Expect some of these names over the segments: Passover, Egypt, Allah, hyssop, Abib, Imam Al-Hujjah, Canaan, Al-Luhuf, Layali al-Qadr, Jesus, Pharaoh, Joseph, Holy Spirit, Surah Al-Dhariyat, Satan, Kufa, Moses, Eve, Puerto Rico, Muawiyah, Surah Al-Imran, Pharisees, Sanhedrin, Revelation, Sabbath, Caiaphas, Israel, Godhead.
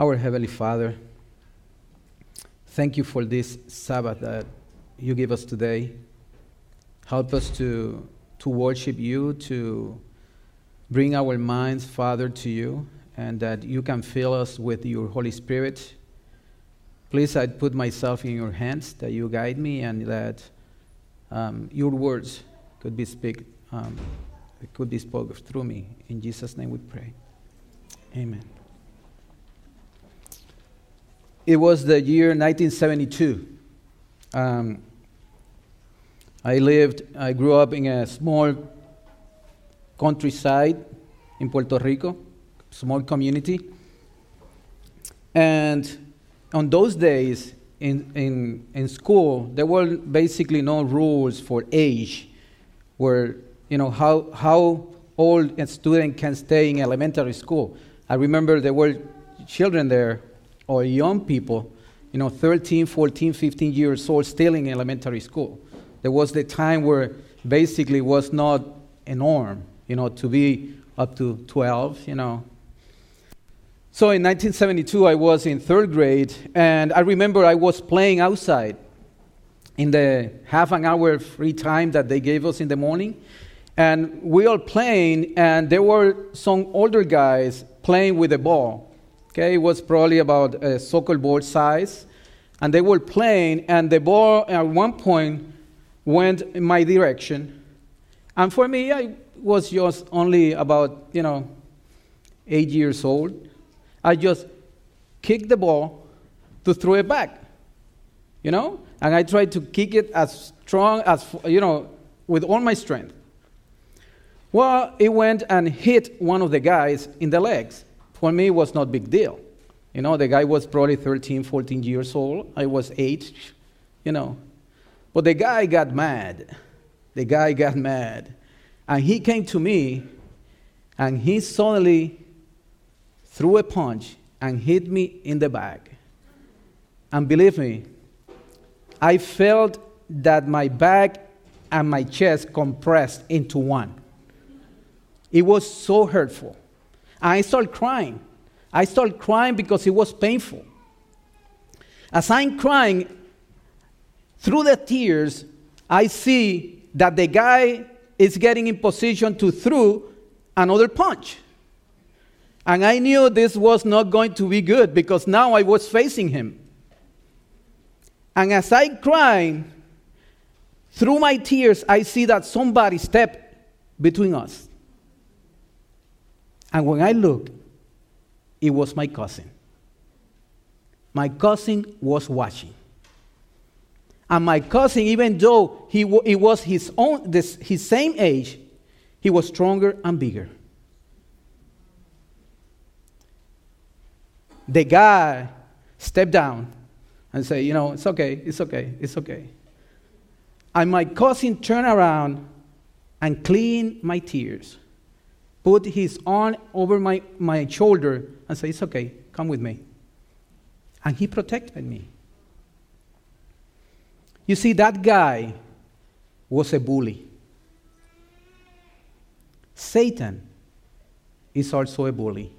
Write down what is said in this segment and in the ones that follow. Our Heavenly Father, thank you for this Sabbath that you give us today. Help us to worship you, to bring our minds, Father, to you, and that you can fill us with your Holy Spirit. Please, I put myself in your hands, that you guide me, and that your words could be spoken through me. In Jesus' name we pray. Amen. It was the year 1972. I grew up in a small countryside in Puerto Rico, small community. And on those days in school, there were basically no rules for age, where, you know, how old a student can stay in elementary school. I remember there were children there, or young people, 13, 14, 15 years old, still in elementary school. There was the time where basically was not a norm, to be up to 12, So in 1972, I was in third grade, and I remember I was playing outside in the half an hour free time that they gave us in the morning. And we all playing, and there were some older guys playing with a ball. Okay, it was probably about a soccer ball size. And they were playing, and the ball at one point went in my direction. And for me, I was just only about, 8 years old. I just kicked the ball to throw it back, And I tried to kick it as strong as, with all my strength. Well, it went and hit one of the guys in the legs. For me, it was not a big deal. The guy was probably 13, 14 years old. I was 8, But the guy got mad. And he came to me, and he suddenly threw a punch and hit me in the back. And believe me, I felt that my back and my chest compressed into one. It was so hurtful. I started crying. Because it was painful. As I'm crying, through the tears, I see that the guy is getting in position to throw another punch. And I knew this was not going to be good, because now I was facing him. And as I cried, through my tears, I see that somebody stepped between us. And when I looked, it was my cousin. My cousin was watching. And my cousin, even though he was his same age, he was stronger and bigger. The guy stepped down and said, it's okay, it's okay. And my cousin turned around and cleaned my tears, put his arm over my shoulder and said, it's okay, come with me. And he protected me. You see, that guy was a bully. Satan is also a bully.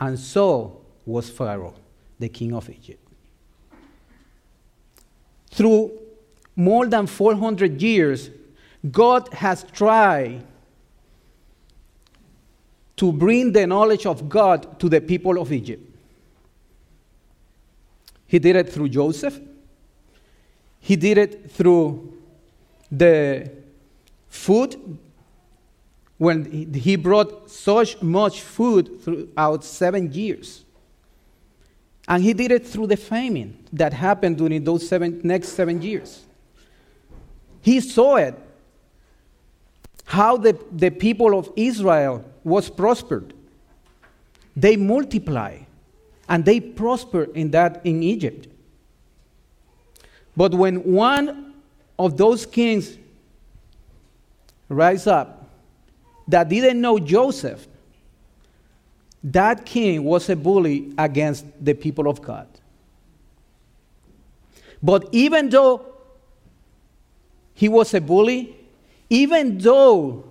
And so was Pharaoh, the king of Egypt. Through more than 400 years, God has tried to bring the knowledge of God to the people of Egypt. He did it through Joseph. He did it through the food. When he brought such much food throughout 7 years. And he did it through the famine that happened during those next 7 years. He saw it, how the people of Israel was prospered. They multiplied, and they prospered in Egypt. But when one of those kings rise up, that didn't know Joseph, that king was a bully against the people of God. But even though he was a bully, even though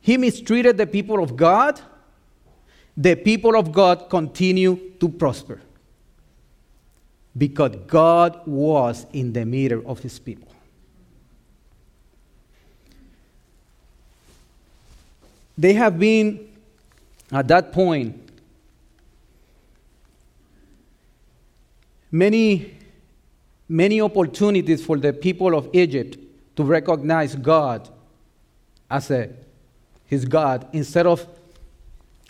he mistreated the people of God, the people of God continue to prosper because God was in the middle of his people. They have been, at that point, many opportunities for the people of Egypt to recognize God as his God instead of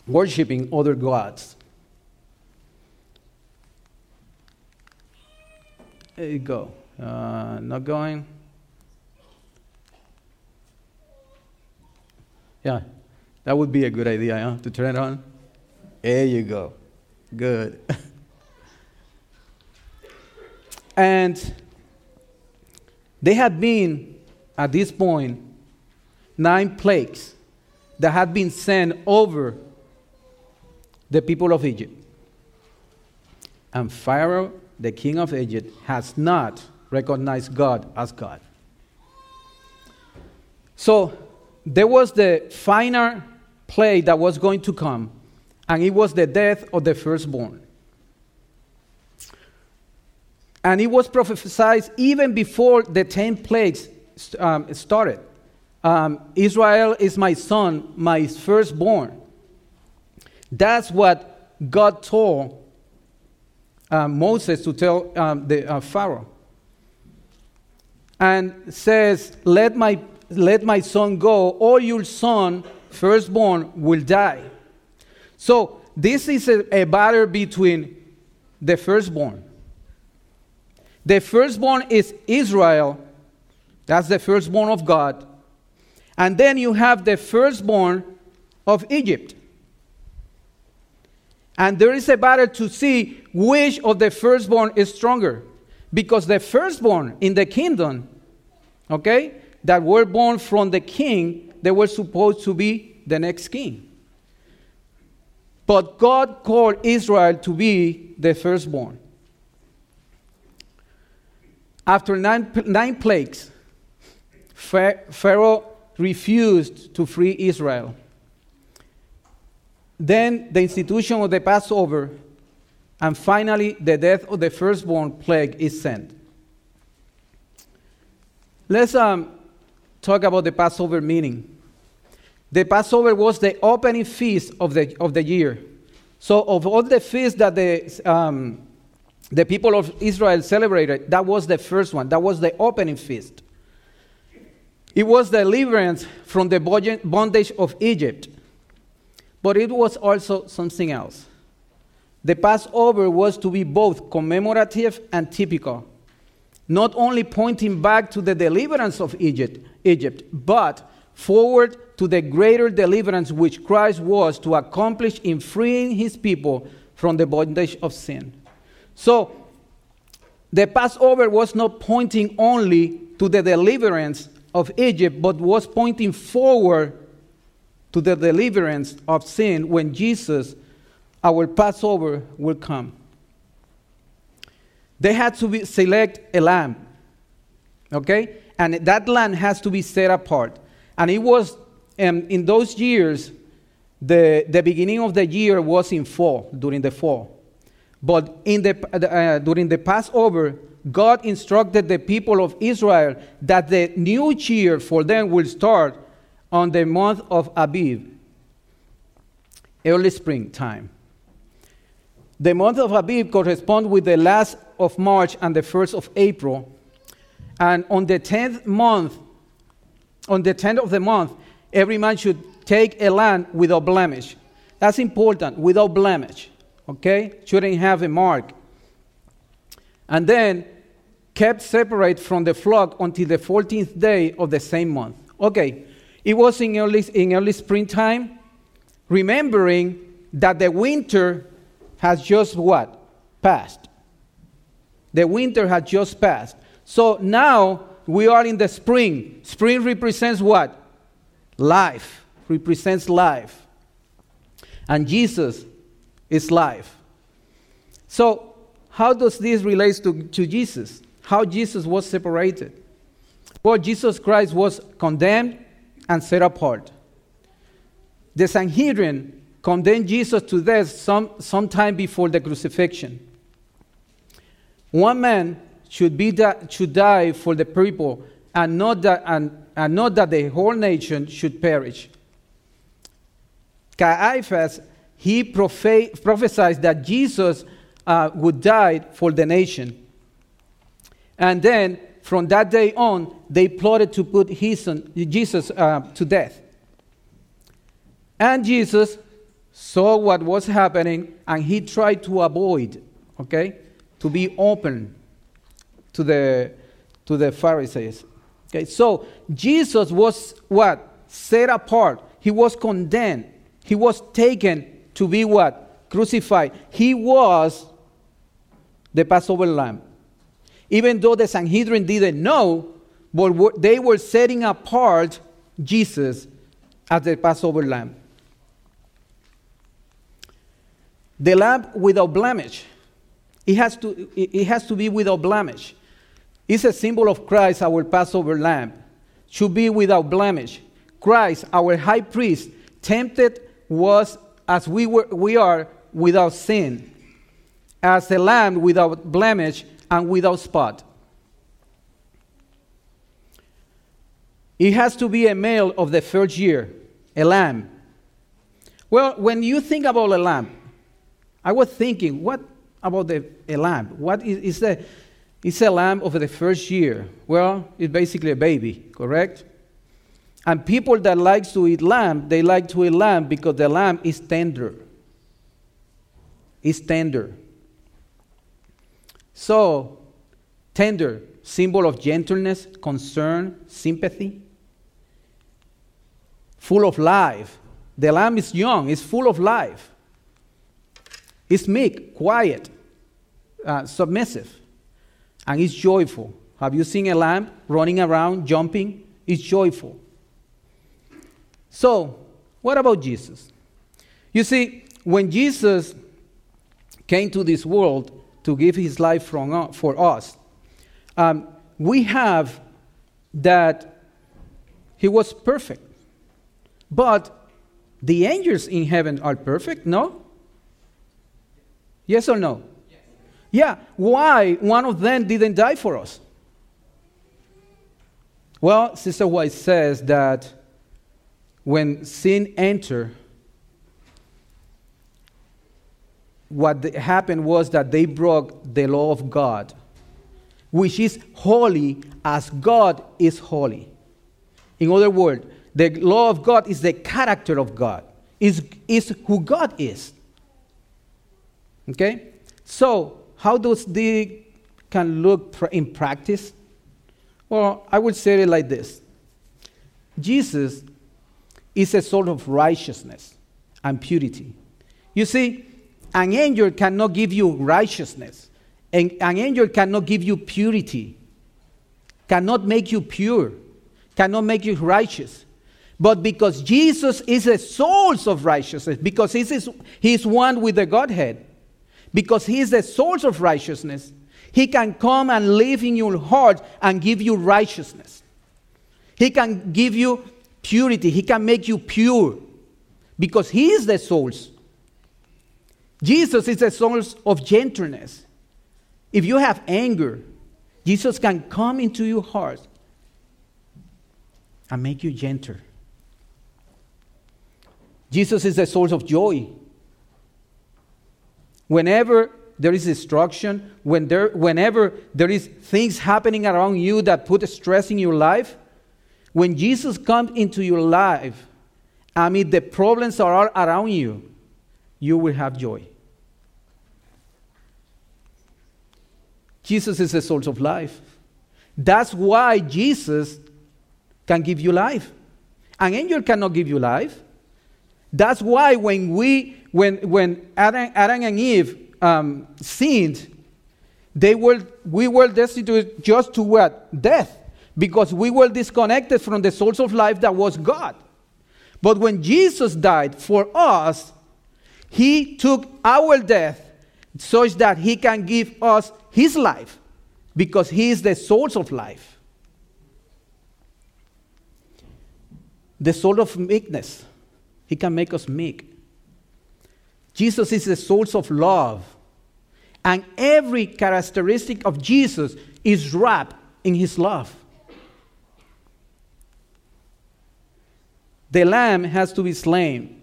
worshiping other gods. There you go. Not going. Yeah. That would be a good idea, huh? To turn it on. There you go. Good. And they had been, at this point, 9 plagues that had been sent over the people of Egypt. And Pharaoh, the king of Egypt, has not recognized God as God. So there was the final plague that was going to come, and it was the death of the firstborn. And it was prophesied even before the 10 plagues started. Israel is my son, my firstborn. That's what God told Moses to tell the Pharaoh. And says, let my son go, or your son, firstborn, will die. So this is a battle between the firstborn. The firstborn is Israel. That's the firstborn of God. And then you have the firstborn of Egypt. And there is a battle to see which of the firstborn is stronger. Because the firstborn in the kingdom, okay, that were born from the king, they were supposed to be the next king. But God called Israel to be the firstborn. After nine plagues, Pharaoh refused to free Israel. Then the institution of the Passover, and finally the death of the firstborn plague is sent. Let's talk about the Passover meaning. The Passover was the opening feast of the year. So of all the feasts that the people of Israel celebrated, that was the first one. That was the opening feast. It was deliverance from the bondage of Egypt. But it was also something else. The Passover was to be both commemorative and typical, not only pointing back to the deliverance of Egypt, but forward to the greater deliverance which Christ was to accomplish in freeing his people from the bondage of sin. So, the Passover was not pointing only to the deliverance of Egypt, but was pointing forward to the deliverance of sin when Jesus, our Passover, will come. They had to select a lamb, okay? And that lamb has to be set apart. And it was, in those years, the beginning of the year was in fall, during the fall. But during the Passover, God instructed the people of Israel that the new year for them will start on the month of Abib, early springtime. The month of Abib corresponds with the last of March and the 1st of April. And on the 10th of the month, every man should take a lamb without blemish. That's important, without blemish. Okay, shouldn't have a mark. And then kept separate from the flock until the 14th day of the same month. Okay, it was in early springtime, remembering that the winter has just what? Passed. The winter had just passed. So now we are in the spring. Spring represents what? Life. Represents life. And Jesus is life. So, how does this relate to Jesus? How Jesus was separated? Well, Jesus Christ was condemned and set apart. The Sanhedrin condemned Jesus to death sometime before the crucifixion. One man should die for the people, and not that the whole nation should perish. Caiaphas, he prophesied that Jesus would die for the nation. And then, from that day on, they plotted to put Jesus to death. And Jesus saw what was happening, and he tried to avoid, to be open to the Pharisees. Okay, so Jesus was what? Set apart. He was condemned. He was taken to be what? Crucified. He was the Passover lamb. Even though the Sanhedrin didn't know, but they were setting apart Jesus as the Passover lamb. The lamb without blemish. It has to be without blemish. It's a symbol of Christ, our Passover lamb. Should be without blemish. Christ, our high priest, tempted was as we are without sin, as a lamb without blemish and without spot. It has to be a male of the first year, a lamb. Well, when you think about a lamb, I was thinking, what about a lamb? What is the? It's a lamb of the first year. Well, it's basically a baby, correct? And people that like to eat lamb, they like to eat lamb because the lamb is tender. It's tender. So, tender, symbol of gentleness, concern, sympathy. Full of life. The lamb is young. It's full of life. It's meek, quiet, submissive, and it's joyful. Have you seen a lamb running around, jumping? It's joyful. So, what about Jesus? You see, when Jesus came to this world to give his life for us, we have that he was perfect. But the angels in heaven are perfect, no? Yes or no? Yes. Yeah. Why one of them didn't die for us? Well, Sister White says that when sin entered, what happened was that they broke the law of God, which is holy as God is holy. In other words, the law of God is the character of God, is who God is. Okay? So, how does this can look in practice? Well, I would say it like this. Jesus is a sort of righteousness and purity. You see, an angel cannot give you righteousness. An angel cannot give you purity. Cannot make you pure. Cannot make you righteous. But because Jesus is the source of righteousness, because he is one with the Godhead, because he is the source of righteousness, he can come and live in your heart and give you righteousness. He can give you purity. He can make you pure because he is the source. Jesus is the source of gentleness. If you have anger, Jesus can come into your heart and make you gentle. Jesus is the source of joy. Whenever there is destruction, whenever there is things happening around you that put stress in your life, when Jesus comes into your life, amid the problems that are around you, you will have joy. Jesus is the source of life. That's why Jesus can give you life. An angel cannot give you life. That's why when Adam and Eve sinned, we were destitute just to what? Death. Because we were disconnected from the source of life that was God. But when Jesus died for us, he took our death such that he can give us his life. Because he is the source of life. The source of meekness. He can make us meek. Jesus is the source of love. And every characteristic of Jesus is wrapped in his love. The lamb has to be slain.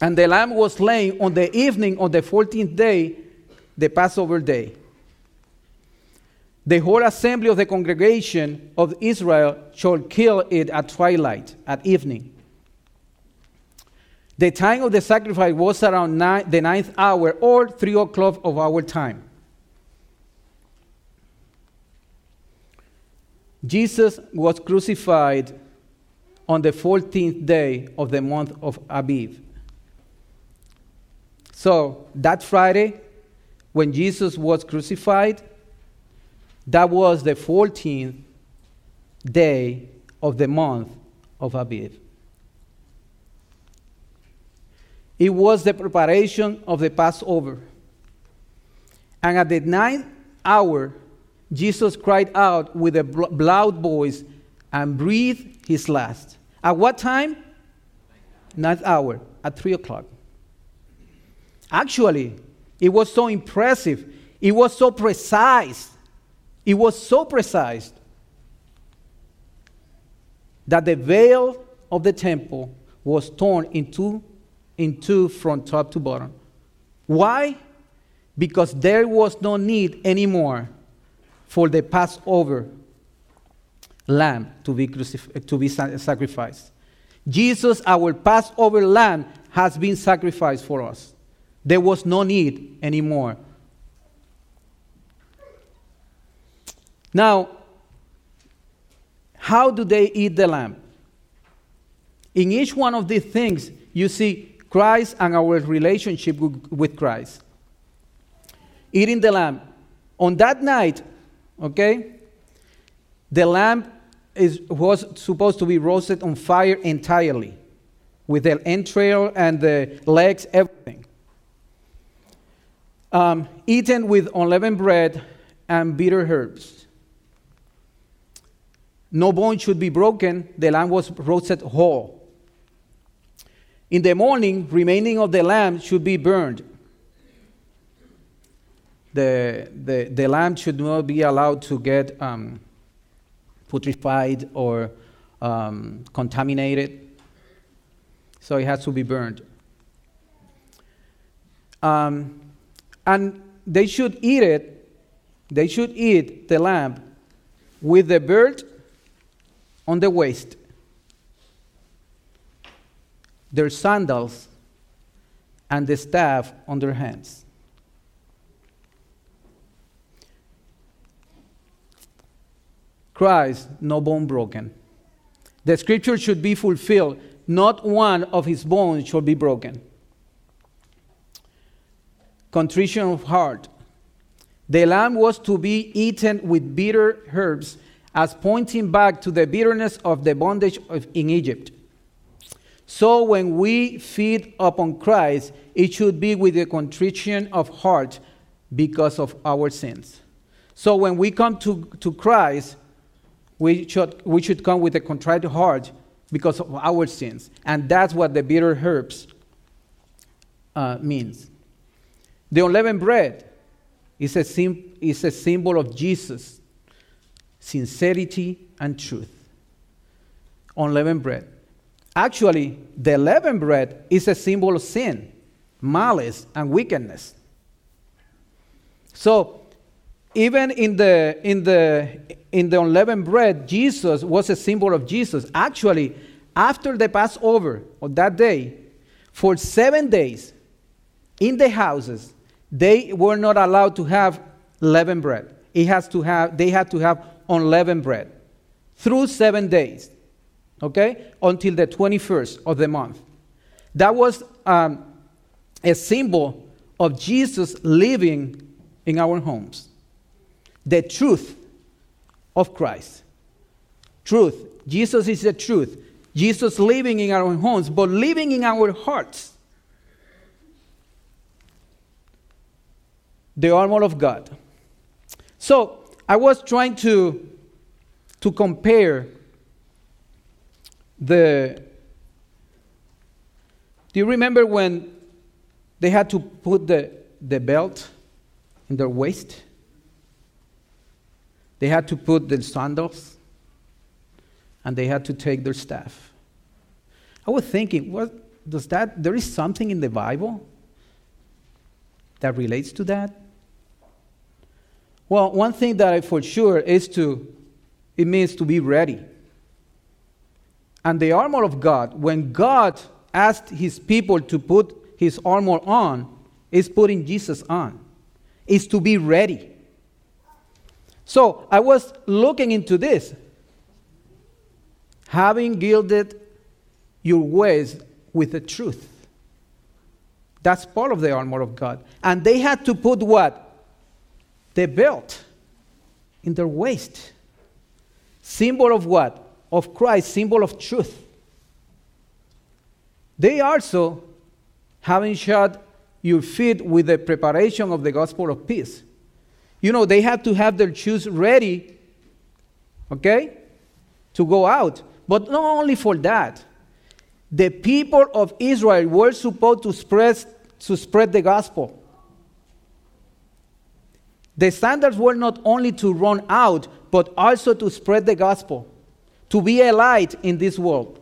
And the lamb was slain on the evening of the 14th day, the Passover day. The whole assembly of the congregation of Israel shall kill it at twilight, at evening. The time of the sacrifice was around the ninth hour, or 3 o'clock of our time. Jesus was crucified on the 14th day of the month of Abib. So, that Friday, when Jesus was crucified, that was the 14th day of the month of Abib. It was the preparation of the Passover. And at the ninth hour, Jesus cried out with a loud voice and breathed his last. At what time? Ninth hour, at 3 o'clock. Actually, it was so impressive. It was so precise. It was so precise that the veil of the temple was torn in two from top to bottom. Why? Because there was no need anymore for the Passover lamb to be sacrificed. Jesus, our Passover lamb, has been sacrificed for us. There was no need anymore. Now, how do they eat the lamb? In each one of these things, you see Christ and our relationship with Christ. Eating the lamb. On that night, okay, the lamb was supposed to be roasted on fire entirely, with the entrail and the legs, everything. Eaten with unleavened bread and bitter herbs. No bone should be broken. The lamb was roasted whole. In the morning, remaining of the lamb should be burned. The lamb should not be allowed to get putrefied or contaminated. So it has to be burned. And they should eat it. They should eat the lamb with the belt on the waist, their sandals, and the staff on their hands. Christ, no bone broken. The scripture should be fulfilled. Not one of his bones shall be broken. Contrition of heart. The lamb was to be eaten with bitter herbs, as pointing back to the bitterness of the bondage in Egypt. So when we feed upon Christ, it should be with a contrition of heart because of our sins. So when we come to Christ, we should come with a contrite heart because of our sins. And that's what the bitter herbs means. The unleavened bread is a symbol of Jesus, sincerity and truth. Unleavened bread. Actually, the leavened bread is a symbol of sin, malice, and wickedness. So, even in the unleavened bread, Jesus was a symbol of Jesus. Actually, after the Passover on that day, for 7 days, in the houses, they were not allowed to have leavened bread. They had to have unleavened bread through 7 days. Okay, until the 21st of the month. That was a symbol of Jesus living in our homes. The truth of Christ. Truth. Jesus is the truth. Jesus living in our homes, but living in our hearts. The armor of God. So, I was trying to compare do you remember when They had to put the belt in their waist. They had to put the sandals. And they had to take their staff. I was thinking, there is something in the Bible that relates to that? Well, one thing that I for sure it means to be ready. And the armor of God, when God asked his people to put his armor on, is putting Jesus on. It's to be ready. So I was looking into this. Having gilded your ways with the truth. That's part of the armor of God. And they had to put what? The belt in their waist. Symbol of what? Of Christ, symbol of truth. They also, having shod your feet with the preparation of the gospel of peace. You know, they had to have their shoes ready, okay, to go out. But not only for that. The people of Israel were supposed to spread the gospel. The standards were not only to run out, but also to spread the gospel, to be a light in this world.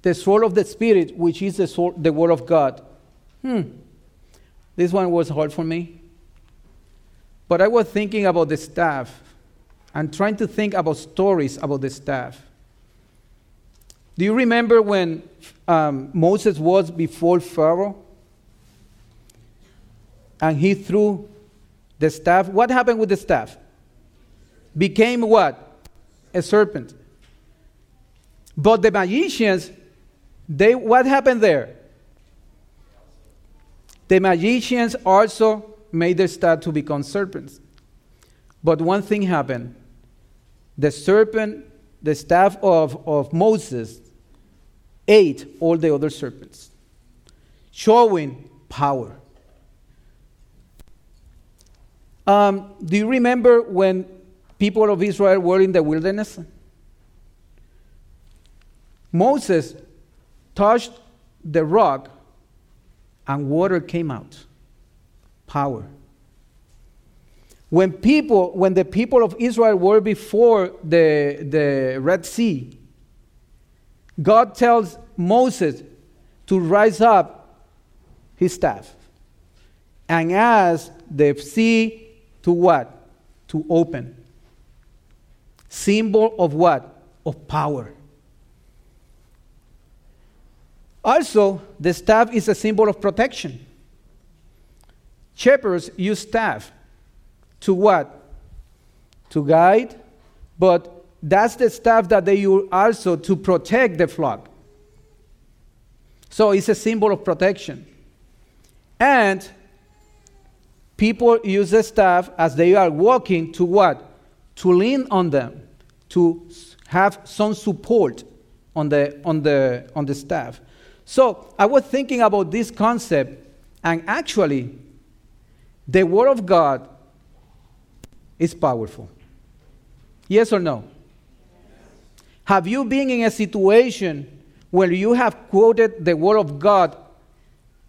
The sword of the Spirit, which is the word of God. This one was hard for me. But I was thinking about the staff. And trying to think about stories about the staff. Do you remember when Moses was before Pharaoh? And he threw the staff. What happened with the staff? Became what? A serpent. But the magicians, what happened there? The magicians also made the staff to become serpents. But one thing happened. The serpent, the staff of Moses, ate all the other serpents, showing power. Do you remember when people of Israel were in the wilderness? Moses touched the rock and water came out. Power. When the people of Israel were before the Red Sea, God tells Moses to rise up his staff and ask the sea to what? To open. Symbol of what? Of power. Also, the staff is a symbol of protection. Shepherds use staff. To what? To guide, but that's the staff that they use also to protect the flock. So it's a symbol of protection. And people use the staff as they are walking to what? To lean on them, to have some support on the staff. So I was thinking about this concept, and actually, the Word of God is powerful. Yes or no? Yes. Have you been in a situation where you have quoted the Word of God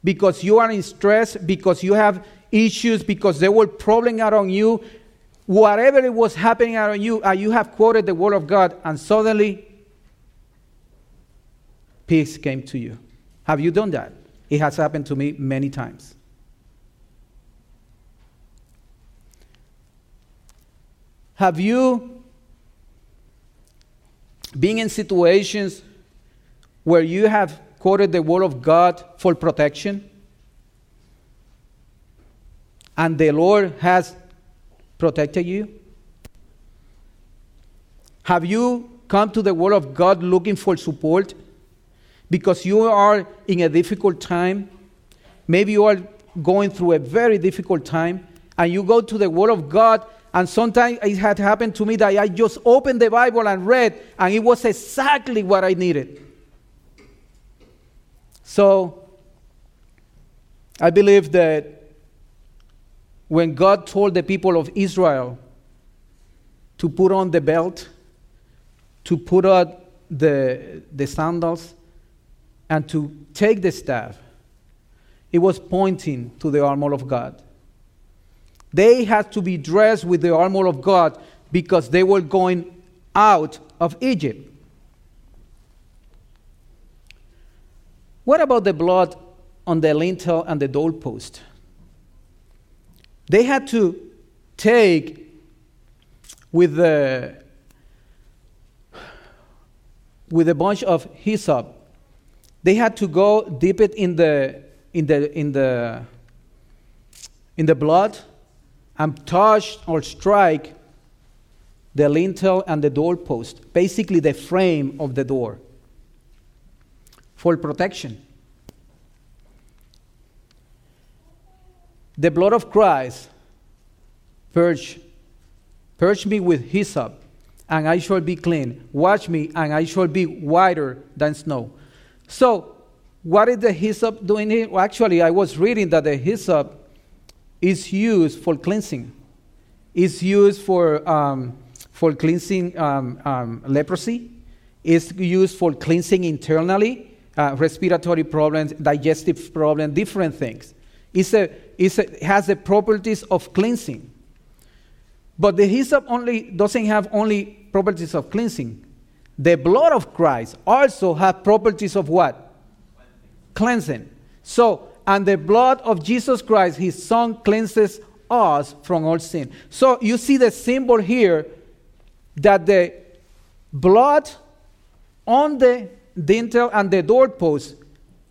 because you are in stress, because you have issues, because there were problems around you, whatever it was happening around you, and you have quoted the Word of God, and suddenly peace came to you? Have you done that? It has happened to me many times. Have you been in situations where you have quoted the Word of God for protection? And the Lord has protected you? Have you come to the Word of God looking for support? Because you are in a difficult time. Maybe you are going through a very difficult time. And you go to the Word of God. And sometimes it had happened to me that I just opened the Bible and read, and it was exactly what I needed. So, I believe that when God told the people of Israel to put on the belt, to put on the sandals, and to take the staff, it was pointing to the armor of God. They had to be dressed with the armor of God because they were going out of Egypt. What about the blood on the lintel and the doorpost? They had to take with a bunch of hyssop. They had to go dip it in the blood and touch or strike the lintel and the doorpost, basically the frame of the door, for protection. The blood of Christ purge me with hyssop, and I shall be clean. Wash me, and I shall be whiter than snow. So, what is the hyssop doing here? Well, actually, I was reading that the hyssop is used for cleansing. It's used for cleansing leprosy. It's used for cleansing internally, respiratory problems, digestive problems, different things. It has the properties of cleansing. But the hyssop doesn't have only properties of cleansing. The blood of Christ also has properties of what? Cleansing. So, and the blood of Jesus Christ, his Son, cleanses us from all sin. So you see the symbol here that the blood on the lintel and the doorpost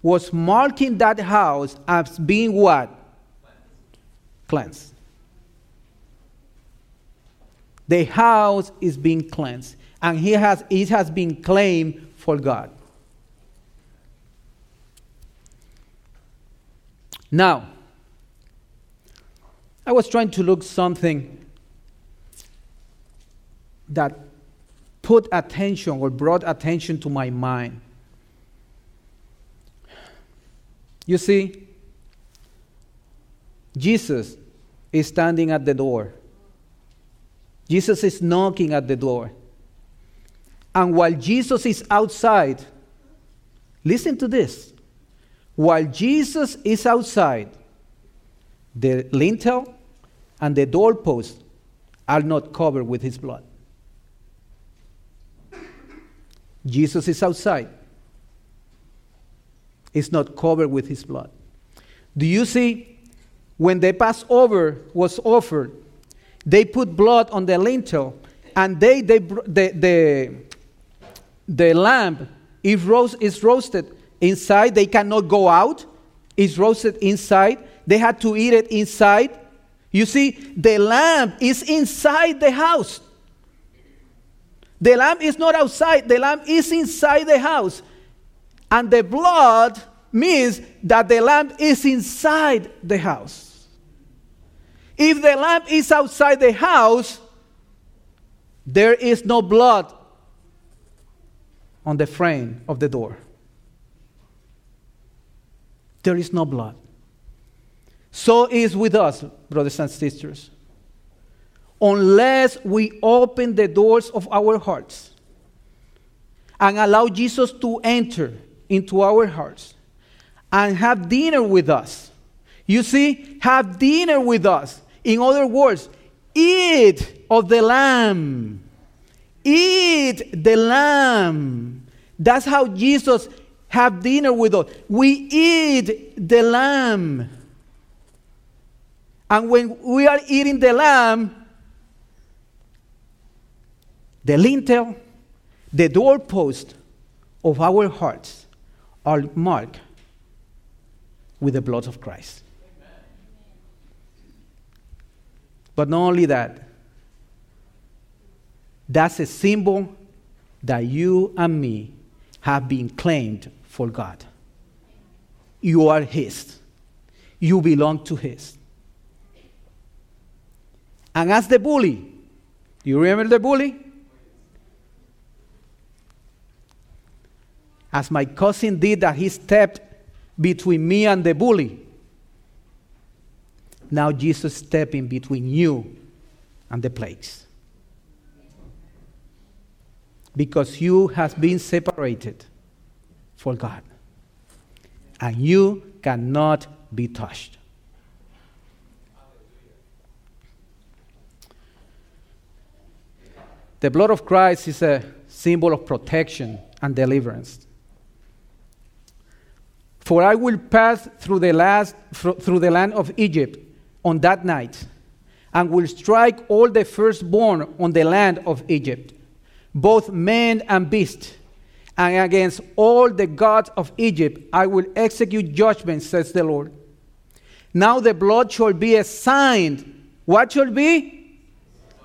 was marking that house as being what? Cleansed. The house is being cleansed, and it has been claimed for God. Now, I was trying to look something that put attention or brought attention to my mind. You see, Jesus is standing at the door. Jesus is knocking at the door. And while Jesus is outside, listen to this. While Jesus is outside, the lintel and the doorpost are not covered with his blood. Jesus is outside. It's not covered with his blood. Do you see, when the Passover was offered, they put blood on the lintel, and the lamb is roasted inside. They cannot go out. It's roasted inside. They had to eat it inside. You see, the lamb is inside the house. The lamb is not outside. The lamb is inside the house. And the blood means that the lamb is inside the house. If the lamb is outside the house, there is no blood on the frame of the door. There is no blood. So is with us, brothers and sisters. Unless we open the doors of our hearts and allow Jesus to enter into our hearts and have dinner with us. You see, have dinner with us. In other words, eat of the lamb. Eat the lamb. That's how Jesus have dinner with us. We eat the lamb. And when we are eating the lamb, the lintel, the doorpost of our hearts are marked with the blood of Christ. But not only that, that's a symbol that you and me have been claimed for God. You are His. You belong to His. And as the bully, you remember the bully? As my cousin did, that he stepped between me and the bully. Now Jesus stepping between you and the plagues. Because you have been separated for God. and you cannot be touched. The blood of Christ is a symbol of protection and deliverance. For I will pass through the land of Egypt on that night, and will strike all the firstborn on the land of Egypt, both man and beast. And against all the gods of Egypt I will execute judgment, says the Lord. Now the blood shall be a sign. What shall be?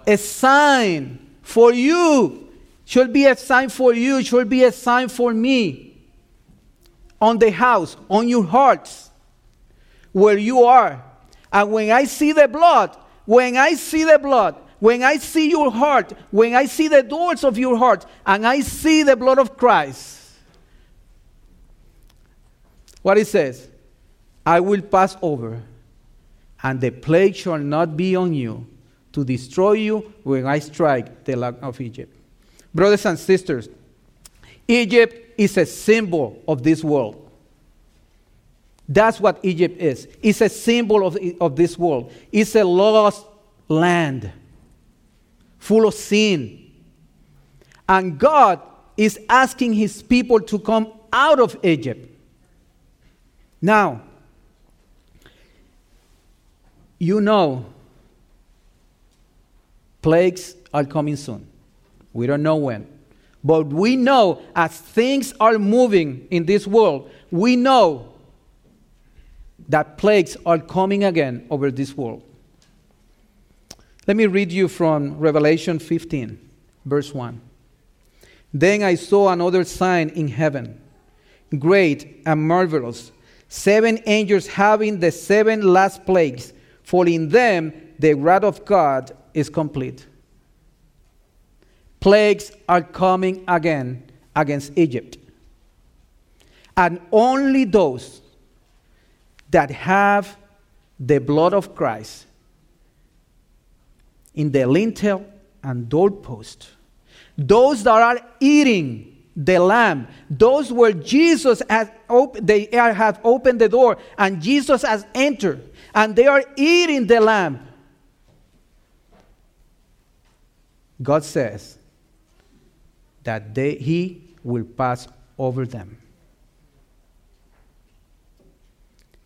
A sign for you. Shall be a sign for you. Shall be a sign for me. On the house, on your hearts, where you are. And when I see the blood, when I see the blood, when I see your heart, when I see the doors of your heart, and I see the blood of Christ, what it says, I will pass over, and the plague shall not be on you to destroy you when I strike the land of Egypt. Brothers and sisters, Egypt is a symbol of this world. That's what Egypt is. It's a symbol of this world. It's a lost land, full of sin. And God is asking his people to come out of Egypt. Now, you know, plagues are coming soon. We don't know when. But we know as things are moving in this world, we know that plagues are coming again over this world. Let me read you from Revelation 15, verse 1. Then I saw another sign in heaven, great and marvelous, seven angels having the seven last plagues, for in them the wrath of God is complete. Plagues are coming again against Egypt. And only those that have the blood of Christ in the lintel and doorpost, those that are eating the lamb, those where Jesus has opened the door and Jesus has entered, and they are eating the lamb, God says that He will pass over them.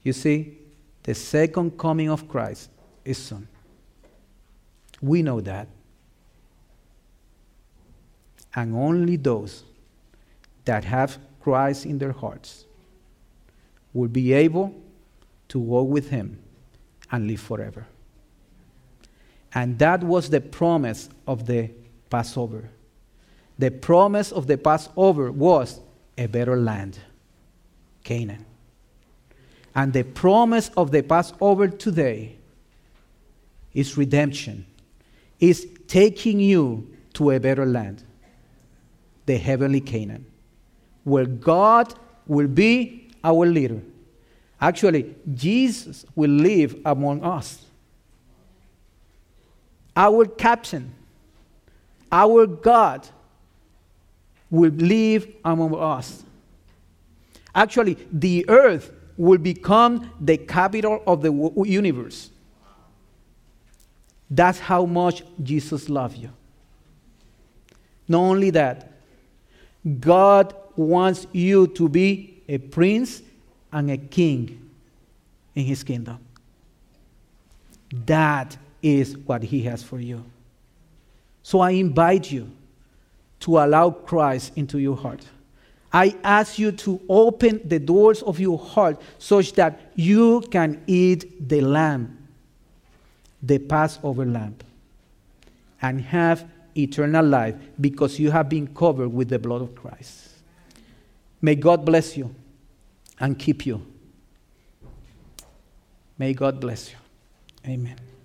You see, the second coming of Christ is soon. We know that. And only those that have Christ in their hearts will be able to walk with him and live forever. And that was the promise of the Passover. The promise of the Passover was a better land, Canaan. And the promise of the Passover today is redemption. Is taking you to a better land, the heavenly Canaan, where God will be our leader. Actually, Jesus will live among us. Our captain, our God, will live among us. Actually, the earth will become the capital of the universe. That's how much Jesus loves you. Not only that, God wants you to be a prince and a king in his kingdom. That is what he has for you. So I invite you to allow Christ into your heart. I ask you to open the doors of your heart such that you can eat the lamb, the Passover lamb, and have eternal life because you have been covered with the blood of Christ. May God bless you and keep you. May God bless you. Amen.